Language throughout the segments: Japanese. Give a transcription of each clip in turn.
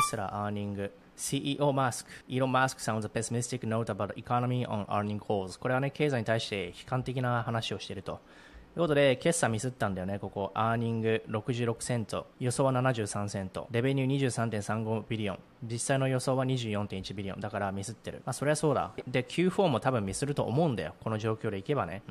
Tesla earning CEO Musk Elon Musk sounds pessimistic note about economy on earning calls。 これはね、経済に対して悲観的な話をしているということで、決算ミスったんだよね。ここアーニング66セント、予想は73セント、レベニュー 23.35 ビリオン、実際の予想は 24.1 ビリオン、だからミスってる。まあそりゃそうだ。で Q4 も多分ミスると思うんだよ、この状況でいけばね。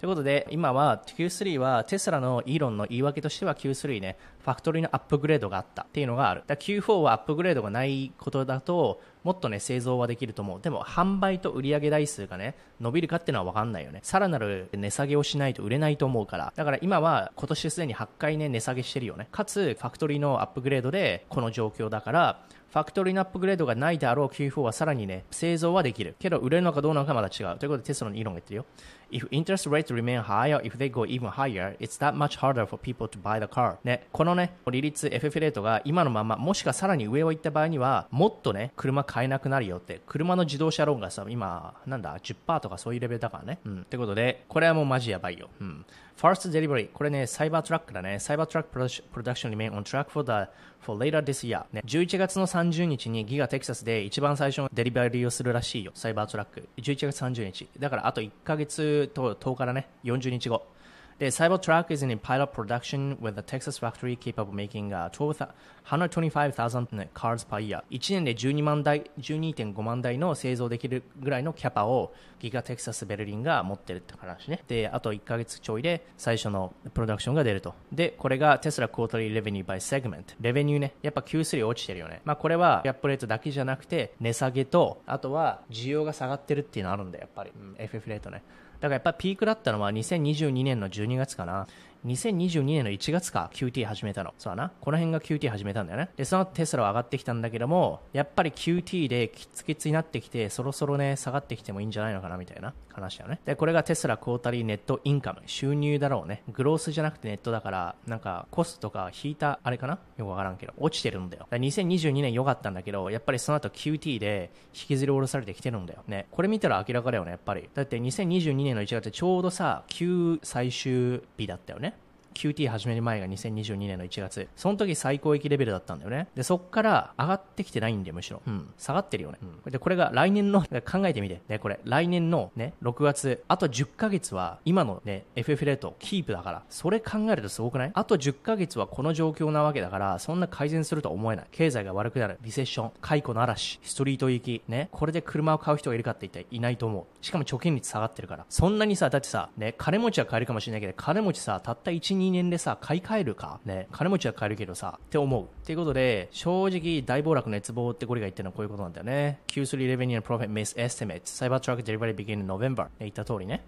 ということで、今は Q3 はテスラのイーロンの言い訳としては Q3 ね、ファクトリーのアップグレードがあったっていうのがある。だから Q4 はアップグレードがないことだともっとね製造はできると思う。でも販売と売上台数がね伸びるかっていうのは分かんないよね。さらなる値下げをしないと売れないと思うから。だから今は今年すでに8回ね値下げしてるよね。かつファクトリーのアップグレードでこの状況だから、ファクトリーのアップグレードがないであろう Q4 はさらにね製造はできるけど、売れるのかどうなのかまだ違うということで、テスラのイーロンが言ってるよ。 If interest rates remain high or if they go even higher, it's that much harder for people to buy the car、ね、このね利率 FF レートが今のままもしくはさらに上を行った場合にはもっとね車買えなくなるよって。車の自動車ローンがさ今なんだ 10% とかそういうレベルだからね、ということで、これはもうマジやばいよ。ファーストデリバリー、これねCybertruckだね。Cybertruck production remain on track for later this year、ね、11月の30日にギガテキサスで一番最初のデリバリーをするらしいよ、サイバートラック。11月30日だからあと1ヶ月と10日だね、40日後で。サイバートラック is in pilot production with the Texas factory capable of making 125,000 cars per year。 1年で12.5 万台の製造できるぐらいのキャパをギガテキサスベルリンが持ってるって話ね。であと1ヶ月ちょいで最初のプロダクションが出ると。でこれがテスラ quarterly revenue by segment、 レベニューね、やっぱ Q3 落ちてるよね。まあこれはキャップレートだけじゃなくて値下げと、あとは需要が下がってるっていうのあるんだよやっぱり、FF レートね。だからやっぱピークだったのは2022年の12月かな。2022年の1月か QT 始めたの。そうだな、この辺が QT 始めたんだよね。でその後テスラは上がってきたんだけども、やっぱり QT でキツキツになってきて、そろそろね下がってきてもいいんじゃないのかなみたいな話だよね。でこれがテスラクォータリーネットインカム、収入だろうね。グロースじゃなくてネットだから、なんかコストとか引いたあれかな、よくわからんけど落ちてるんだよ。だ2022年良かったんだけど、やっぱりその後 QT で引きずり下ろされてきてるんだよね。これ見たら明らかだよねやっぱり。だって2022年の1月ちょうどさ Q 最終日だったよね。QT 始める前が2022年の1月、その時最高益レベルだったんだよね。でそっから上がってきてないんでむしろ、下がってるよね、でこれが来年の考えてみて、ね、これ来年の、ね、6月、あと10ヶ月は今の、ね、FF レートキープだから、それ考えるとすごくない？あと10ヶ月はこの状況なわけだから、そんな改善するとは思えない。経済が悪くなる、リセッション、解雇の嵐、ストリート行き、ね、これで車を買う人がいるかって言ったらいないと思う。しかも貯金率下がってるから。そんなにさ、だってさ、ね、金持ちは買えるかもしれないけど、金持ちさたった1、2年でさ買い替えるかね、金持ちは買えるけどさって思う。っていうことで、正直大暴落の熱望ってゴリが言ってるのはこういうことなんだよね。 Q3 revenue and profit miss estimates Cybertruck delivery begin in November、ね、言った通りね、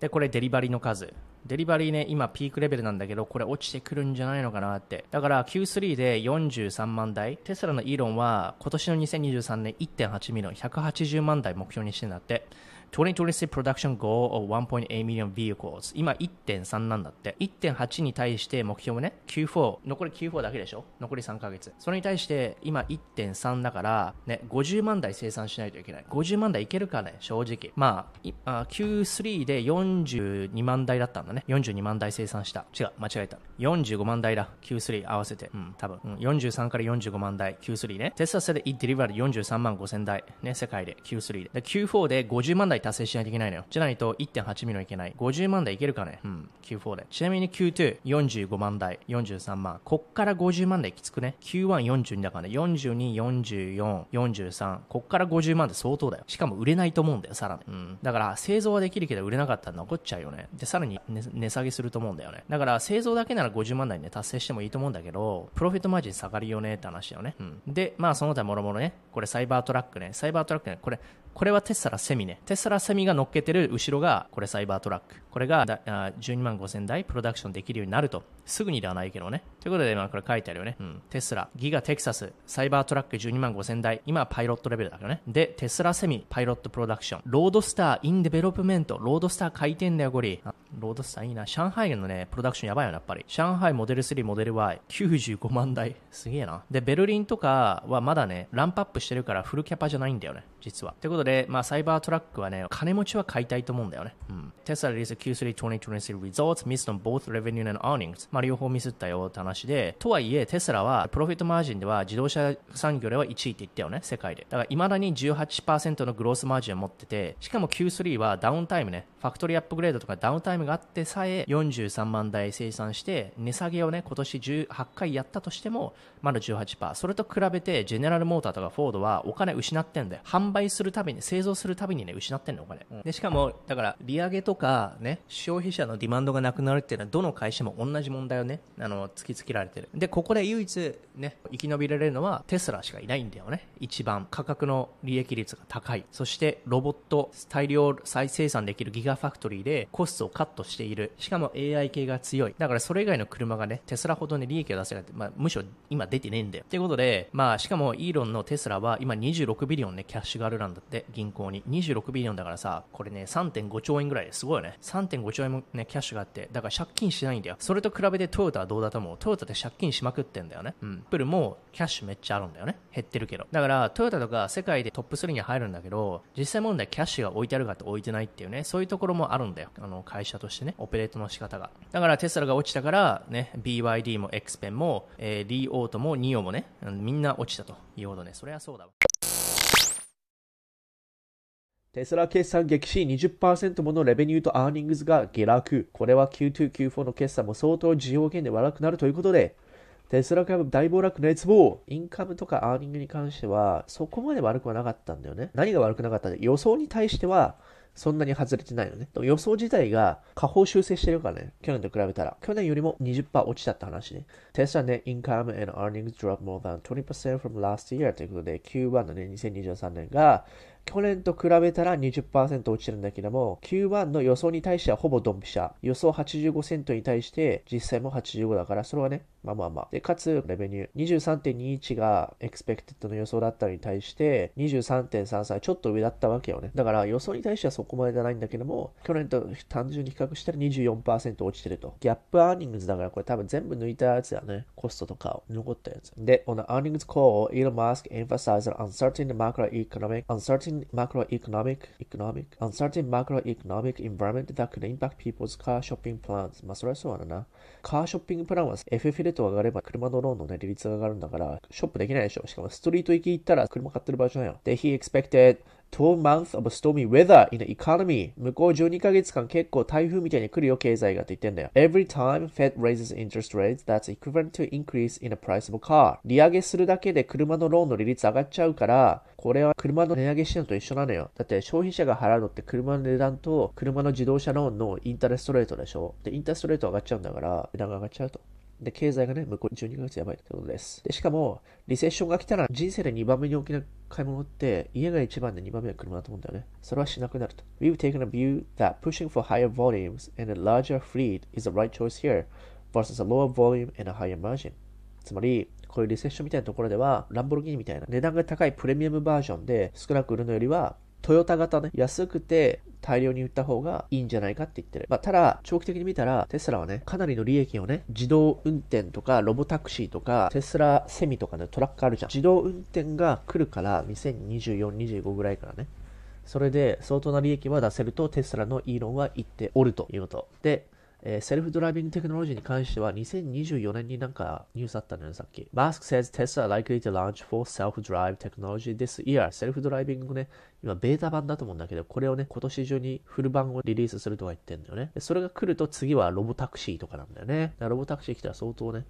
でこれデリバリーの数、デリバリーね今ピークレベルなんだけど、これ落ちてくるんじゃないのかなって。だから Q3 で43万台、テスラのイーロンは今年の2023年 1.8 ミリオン、180万台目標にしてんだって。2023 production goal of 1.8 million vehicles、 今 1.3 なんだって。 1.8 に対して目標ね、 Q4 残り Q4 だけでしょ、残り3ヶ月、それに対して今 1.3 だからね、50万台生産しないといけない。50万台いけるかね正直。まあ Q3 で42万台だったんだね。42万台生産した、違う間違えた、45万台だ Q3 合わせて、多分、43から45万台 Q3 ね。テスラ製で delivered 43万5千台ね、世界で Q3 で Q4 で50万台達成しないといけないのよ。じゃないと 1.8 ミリオンいけない。50万台いけるかね、Q4 で。ちなみに Q2 45万台43万、こっから50万台きつくね。 Q1 42だからね、42、44、43、こっから50万台相当だよ。しかも売れないと思うんだよさらに、だから製造はできるけど売れなかったら残っちゃうよね。でさらに値下げすると思うんだよね。だから製造だけなら50万台ね達成してもいいと思うんだけど、プロフィットマージン下がりよねって話だよね、でまあその他もろもろね、これサイバートラックね、サイバートラックね、これはテスラセミね。テスラセミが乗っけてる後ろがこれサイバートラック。これが12万5千台プロダクションできるようになると。すぐにではないけどね。ということで、まあこれ書いてあるよね。テスラ、ギガテキサス、サイバートラック12万5千台。今はパイロットレベルだけどね。で、テスラセミ、パイロットプロダクション。ロードスターインデベロップメント。ロードスター回転だよ、ゴリ。ロードスターいいな。上海のねプロダクションやばいよね、やっぱり。上海モデル3モデル Y95 万台すげえな。でベルリンとかはまだねランプアップしてるからフルキャパじゃないんだよね実は。ということで、まあ、サイバートラックはね金持ちは買いたいと思うんだよね。テスラリリース Q3 2023 results missed on both revenue and earnings、 まあ両方ミスったよって話で、とはいえテスラはプロフィットマージンでは自動車産業では1位って言ったよね世界で。だから未だに 18% のグロースマージンを持ってて、しかも Q3 はダウンタイムね、ファクトリーアップグレードとかダウンタイムがあってさえ43万台生産して値下げをね今年18回やったとしてもまだ 18%。 それと比べてジェネラルモーターとかフォードはお金失ってんだよ、販売するたびに製造するたびにね失ってんのお金、でしかもだから利上げとかね消費者のディマンドがなくなるっていうのはどの会社も同じ問題をね突きつけられてる。でここで唯一ね生き延びられるのはテスラしかいないんだよね、一番価格の利益率が高い、そしてロボット大量再生産できるギガファクトリーでコストをカットしている、しかも AI 系が強い。だからそれ以外の車がねテスラほどね利益を出せない、まあ、むしろ今出てねえんだよっていうことで、まあしかもイーロンのテスラは今26ビリオンねキャッシュがあるなんだって、銀行に26ビリオンだからさ、これね 3.5 兆円ぐらいですごいよね。 3.5 兆円もねキャッシュがあって、だから借金しないんだよ。それと比べてトヨタはどうだと思う？トヨタって借金しまくってんだよね。アップルもキャッシュめっちゃあるんだよね、減ってるけど。だからトヨタとか世界でトップ3に入るんだけど、実際問題キャッシュが置いてあるかと置いてないっていうね、そういうところもあるんだよ、会社としてねオペレートの仕方が。だからテスラが落ちたからね BYD も XPENG も、リオートもニオもねみんな落ちたということね。それはそうだわ。テスラ決算激し 20% ものレベニューとアーニングズが下落。これは Q2、Q4 の決算も相当需要減で悪くなるということで、テスラ株大暴落熱望。インカムとかアーニングに関してはそこまで悪くはなかったんだよね。何が悪くなかったんだよ、予想に対してはそんなに外れてないのね。でも予想自体が下方修正してるからね、去年と比べたら。去年よりも 20% 落ちたって話ね。テスラね、income and earnings dropped more than 20% from last year ということで、Q1 のね、2023年が、去年と比べたら 20% 落ちてるんだけども、Q1 の予想に対してはほぼドンピシャ。予想85セントに対して、実際も85だから、それはね、まあまあまあ。で、かつ、レベニュー。23.21 が expected の予想だったのに対して、23.33 ちょっと上だったわけよね。だから予想に対してはそこまでじゃないんだけども、去年と単純に比較したら 24% 落ちてると。ギャップアーニングズだから、これ多分全部抜いたやつだね。コストとかを。残ったやつ。で、on the earnings call, Elon Musk emphasized uncertain macroeconomic, uncertain macroeconomic environment that could impact people's car shopping plans。 まあそれはそうだな。カーショッピングプランは FF レートが上がれば車のローンのね利率が上がるんだからショップできないでしょ。しかもストリート行き行ったら車買ってる場合じゃないよ。で、he expected12 months of stormy weather in the economy。 向こう12ヶ月間結構台風みたいに来るよ経済がって言ってんだよ。 Every time Fed raises interest rates that's equivalent to increase in the price of a car。 利上げするだけで車のローンの利率上がっちゃうから、これは車の値上げしてるのと一緒なのよ。だって消費者が払うのって車の値段と車の自動車ローンのインタレストレートでしょ。でインタレストレート上がっちゃうんだから値段が上がっちゃうと。で、経済がね、向こう12ヶ月やばいってことです。で、しかも、リセッションが来たら、人生で2番目に大きな買い物って、家が1番で2番目は車だと思うんだよね。それはしなくなると。We've taken a view that pushing for higher volumes and a larger fleet is the right choice here versus a lower volume and a higher margin。つまり、こういうリセッションみたいなところでは、ランボルギーニみたいな値段が高いプレミアムバージョンで少なく売るのよりは、トヨタ型ね、安くて大量に売った方がいいんじゃないかって言ってる。まあ、ただ、長期的に見たら、テスラはね、かなりの利益をね、自動運転とか、ロボタクシーとか、テスラセミとかね、トラックあるじゃん。自動運転が来るから、2024、25ぐらいからね。それで、相当な利益は出せると、テスラのイーロンは言っておるということ。で、セルフドライビングテクノロジーに関しては2024年になんかニュースあったのよさっき。 Musk says Tesla likely to launch full self-drive technology this year。 セルフドライビングね今ベータ版だと思うんだけど、これをね今年中にフル版をリリースするとか言ってんだよね。それが来ると次はロボタクシーとかなんだよね。だからロボタクシー来たら相当ね、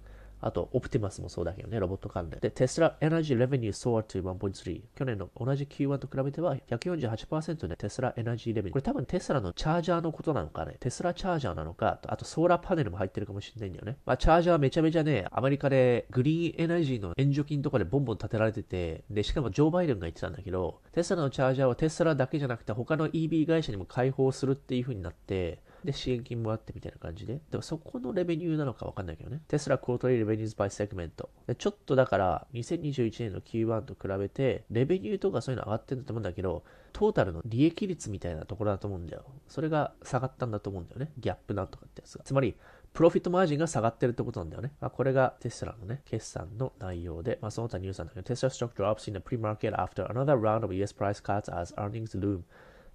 あとオプティマスもそうだけどね、ロボット関連で。テスラエナジーレベニュー soared to 1.3。 去年の同じ Q1 と比べては 148% ね、テスラエナジーレベニュー。これ多分テスラのチャージャーのことなのかね、テスラチャージャーなのか、あとソーラーパネルも入ってるかもしれないんだよね。まあチャージャーめちゃめちゃね、アメリカでグリーンエナジーの援助金とかでボンボン建てられてて、でしかもジョー・バイデンが言ってたんだけど、テスラのチャージャーはテスラだけじゃなくて他の EV 会社にも開放するっていう風になって、で、支援金もあってみたいな感じで。でもそこのレベニューなのかわかんないけどね。テスラQuarterly Revenues by Segment。ちょっとだから、2021年の Q1 と比べて、レベニューとかそういうの上がってると思うんだけど、トータルの利益率みたいなところだと思うんだよ。それが下がったんだと思うんだよね。ギャップなんとかってやつが。つまり、プロフィットマージンが下がってるってことなんだよね。まあ、これがテスラのね、決算の内容で、まあ、その他ニュースなんだけど、テスラ stock drops in the pre-market after another round of US price cuts as earnings loom。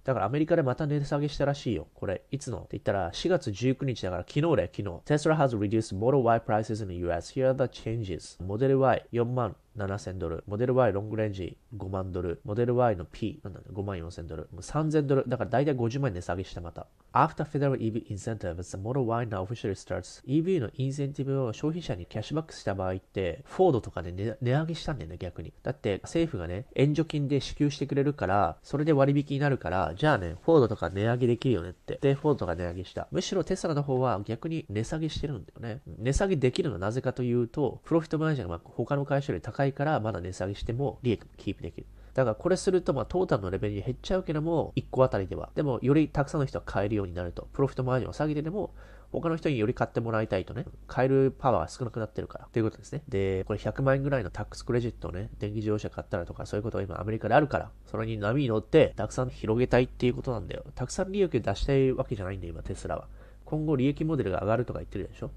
だからアメリカでまた値下げしたらしいよ。これ、いつのって言ったら4月19日だから昨日。Tesla has reduced Model Y prices in the US. Here are the changes. モデル Y $47,000。モデル Y ロングレンジ$50,000。モデル Y の P なんだね、$54,000。$3,000。だから大体50万円値下げしてまた。After federal EV incentives, the Model Y now officially starts. EV のインセンティブを消費者にキャッシュバックした場合って、フォードとかで値上げしたんだよね、逆に。だって政府がね、援助金で支給してくれるから、それで割引になるから、じゃあね、フォードとか値上げできるよねって。で、フォードとか値上げした。むしろテスラの方は逆に値下げしてるんだよね。値下げできるのはなぜかというと、プロフィットマージンが他の会社より高いから、まだ値下げしても利益キープできる。だからこれすると、まあトータルのレベルに減っちゃうけども、1個あたりでは。でも、よりたくさんの人が買えるようになると。プロフィットマージンを下げてでも、他の人により買ってもらいたいとね、買えるパワーが少なくなってるからということですね。で、これ100万円ぐらいのタックスクレジットをね、電気自動車買ったらとかそういうことが今アメリカであるから、それに波に乗ってたくさん広げたいっていうことなんだよ。たくさん利益を出したいわけじゃないんだよ、今テスラは。今後利益モデルが上がるとか言ってるでしょ。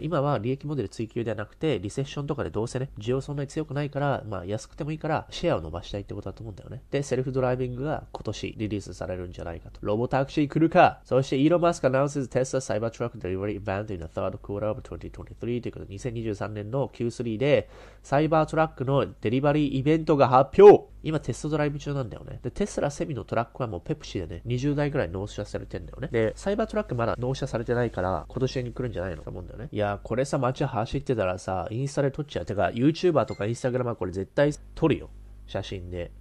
今は利益モデル追求ではなくて、リセッションとかでどうせね、需要そんなに強くないから、まあ安くてもいいから、シェアを伸ばしたいってことだと思うんだよね。で、セルフドライビングが今年リリースされるんじゃないかと。ロボタクシー来るか。そして、イーロン・マスク announces Tesla Cybertruck Delivery Event in the third quarter of 2023 ということで、2023年の Q3 で、サイバートラックのデリバリーイベントが発表。今テストドライブ中なんだよね。で、テスラセミのトラックはもうペプシでね、20台ぐらい納車されてんだよね。で、サイバートラックまだ納車されてないから、今年に来るんじゃないのと思うんだよね。いやー、これさ、街走ってたらさ、インスタで撮っちゃう。てか、YouTuber とか Instagram はこれ絶対撮るよ。写真で。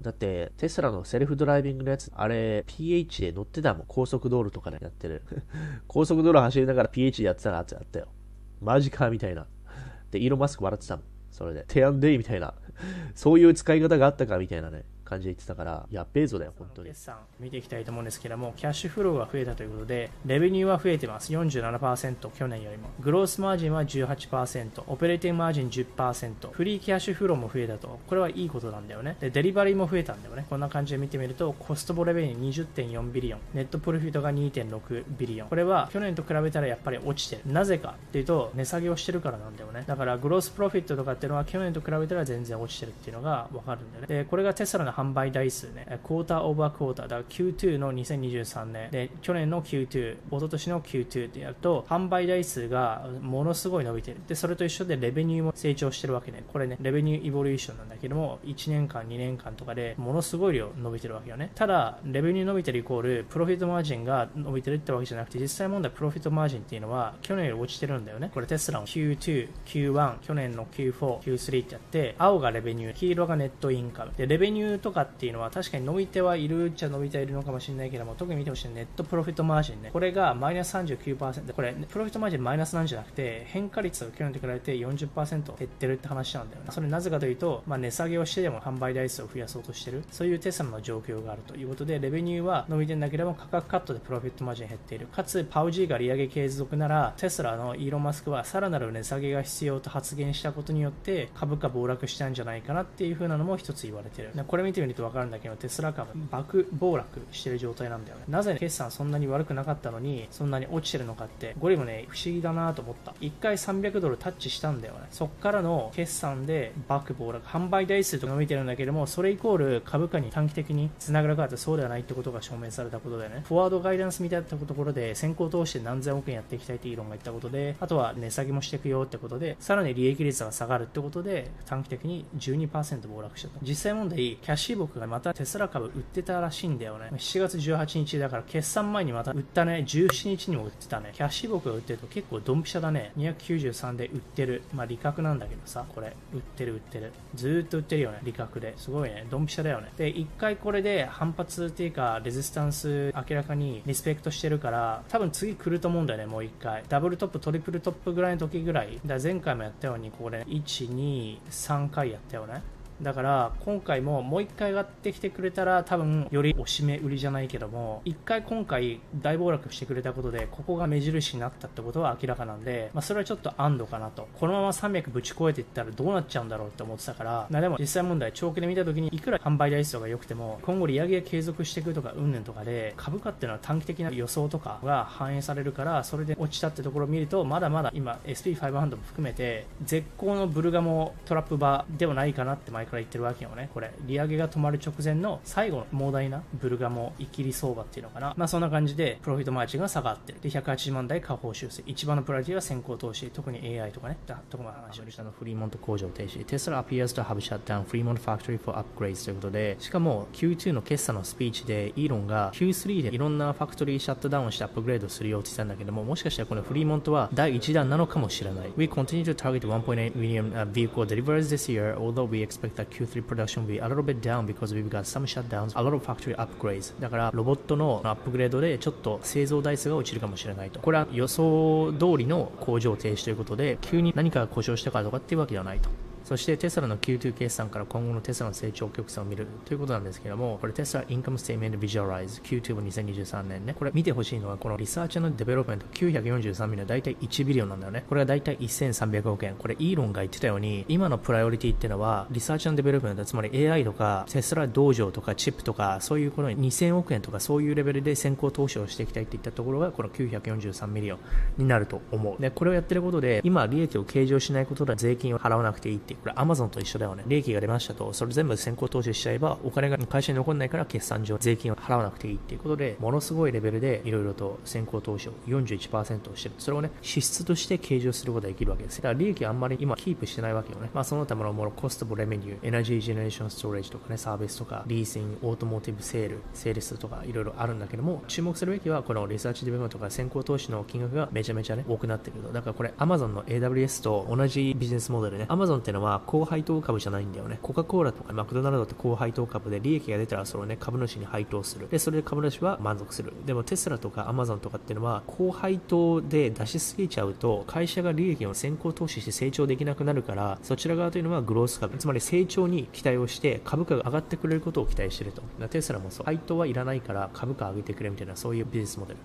だって、テスラのセルフドライビングのやつ、あれ、PH で乗ってたもん。高速道路とかでやってる。高速道路走りながら PH でやってたなってやったよ。マジかみたいな。で、イーロン・マスク笑ってたもん。それで、提案でみたいな。そういう使い方があったかみたいなね、感じで言ってたから、やっべえぞだよ、本当に。決算見ていきたいと思うんですけども、キャッシュフローが増えたということで、レベニューは増えてます。47%、去年よりも。グロースマージンは 18%、オペレーティングマージン 10%、フリーキャッシュフローも増えたと。これはいいことなんだよね。で、デリバリーも増えたんだよね。こんな感じで見てみると、コストボレベニュー 20.4 ビリオン、ネットプロフィットが 2.6 ビリオン。これは去年と比べたらやっぱり落ちてる。なぜかっていうと、値下げをしてるからなんだよね。だから、グロースプロフィットとかっていうのは去年と比べたら全然落ちてるっていうのがわかるんだよね。で、これがテスラの販売台数ね、クォーターオーバークォーターだから Q2 の2023年で去年の Q2 一昨年の Q2 ってやると販売台数がものすごい伸びてる。でそれと一緒でレベニューも成長してるわけね。これねレベニューイボリューションなんだけども1年間2年間とかでものすごい量伸びてるわけよね。ただレベニュー伸びてるイコールプロフィットマージンが伸びてるってわけじゃなくて実際問題プロフィットマージンっていうのは去年より落ちてるんだよね。これテスラの Q2、Q1、去年の Q4、Q3 ってやって青がレベニュー、黄色がネットインカムでレベニューとかっていうのは確かに伸びてはいるっちゃ伸びてはいるのかもしれないけども特に見てほしいネットプロフィットマージンね。これがマイナス 39%。 これプロフィットマージンマイナスなんじゃなくて変化率を去年と比べて 40% 減ってるって話なんだよね。それなぜかというと、まあ、値下げをしてでも販売台数を増やそうとしてるそういうテスラの状況があるということでレベニューは伸びてるんだけども価格カットでプロフィットマージン減っている。かつパウジーが利上げ継続ならテスラのイーロンマスクはさらなる値下げが必要と発言したことによって株価暴落したんじゃないかなっていう風なのも一つ言われてる。これ見てみると分かるんだけどテスラ株爆暴落してる状態なんだよね。なぜ決算そんなに悪くなかったのにそんなに落ちてるのかってこれもね不思議だなと思った。1回$300タッチしたんだよね。そっからの決算で爆暴落販売台数とか伸びてるんだけどもそれイコール株価に短期的につながるかってそうではないってことが証明されたことでねフォワードガイダンスみたいなところで先行投資で何千億円やっていきたいってイーロンが言ったことであとは値下げもしていくよってことでさらに利益率が下がるってことで短期的に 12% 暴落しちゃった。実際問題キャッシー僕がまたテスラ株売ってたらしいんだよね。7月18日だから決算前にまた売ったね。17日にも売ってたね。キャッシー僕が売ってると結構ドンピシャだね。293で売ってる。まあ利確なんだけどさ、これ売ってるずーっと売ってるよね。利確ですごいね。ドンピシャだよね。で一回これで反発っていうかレジスタンス明らかにリスペクトしてるから多分次来ると思うんだよね。もう一回ダブルトップトリプルトップぐらいの時ぐらいだ。前回もやったようにこれ1、2、3回やったよね。だから今回ももう一回上がってきてくれたら多分より押し目売りじゃないけども、一回今回大暴落してくれたことでここが目印になったってことは明らかなんで、それはちょっと安堵かなと。このまま300ぶち越えていったらどうなっちゃうんだろうって思ってたから。でも実際問題長期で見た時にいくら販売台数が良くても今後利上げが継続していくとかうんぬんとかで株価っていうのは短期的な予想とかが反映されるから、それで落ちたってところを見るとまだまだ今 SP500 も含めて絶好のブルガモトラップ場ではないかなって前から言ってるわけよね。これ利上げが止まる直前の最後の猛大なブルガモイキリ相場っていうのかな、そんな感じでプロフィットマージンが下がってる。で180万台下方修正、一番のプライオリティは先行投資、特に AI とかねとこの話をしたの。フリーモント工場停止、 Tesla appears to have shut down Fremont factory for upgrades ということで、しかも Q2 の決算のスピーチでイーロンが Q3 でいろんなファクトリーシャットダウンしてアップグレードするよって言ったんだけども、もしかしたらこのフリーモントは第1弾なのかもしれない。 We continue to target 1.8 million vehicle deliveries this year, although we expect that Q3 production will be a little bit down because we've got some shutdowns, a lot of factory upgrades。 だからロボットのアップグレードでちょっと製造台数が落ちるかもしれないと。これは予想通りの工場停止ということで急に何かが故障したからとかっていうわけではないと。そしてテスラの Q2 決算から今後のテスラの成長曲線を見るということなんですけども、これテスラインカムステイメントビジュアライズ Q2 は2023年ね。これ見てほしいのはこのリサーチャーのデベロップメント943ミリはだいたい1ビリオンなんだよね。これがだいたい1300億円。これイーロンが言ってたように今のプライオリティっていうのはリサーチャーデベロップメント、つまり AI とかテスラ道場とかチップとかそういうこの2000億円とかそういうレベルで先行投資をしていきたいっていったところがこの943ミリオンになると思う。でこれをやってることで今利益を計上しないことで税金を払わなくていいって、これアマゾンと一緒だよね。利益が出ましたとそれ全部先行投資しちゃえばお金が会社に残んないから決算上税金を払わなくていいっていうことでものすごいレベルでいろいろと先行投資を 41% をしてる。それをね支出として計上することができるわけです。だから利益あんまり今キープしてないわけよね。その他もろコストレベニューエナジージェネレーションストレージとかね、サービスとかリーシングオートモーティブセールスとかいろいろあるんだけども、注目するべきはこのリサーチデベロップメントとか先行投資の金額がめちゃめちゃね多くなってくると。だからこれアマゾンの AWS と同じビジネスモデルね。アマゾンってのは高配当株じゃないんだよね。コカ・コーラとかマクドナルドって高配当株で利益が出たらそれをね株主に配当する。でそれで株主は満足する。でもテスラとかアマゾンとかっていうのは高配当で出しすぎちゃうと会社が利益を先行投資して成長できなくなるから、そちら側というのはグロース株、つまり成長に期待をして株価が上がってくれることを期待してると。テスラもそう、配当はいらないから株価上げてくれみたいなそういうビジネスモデル。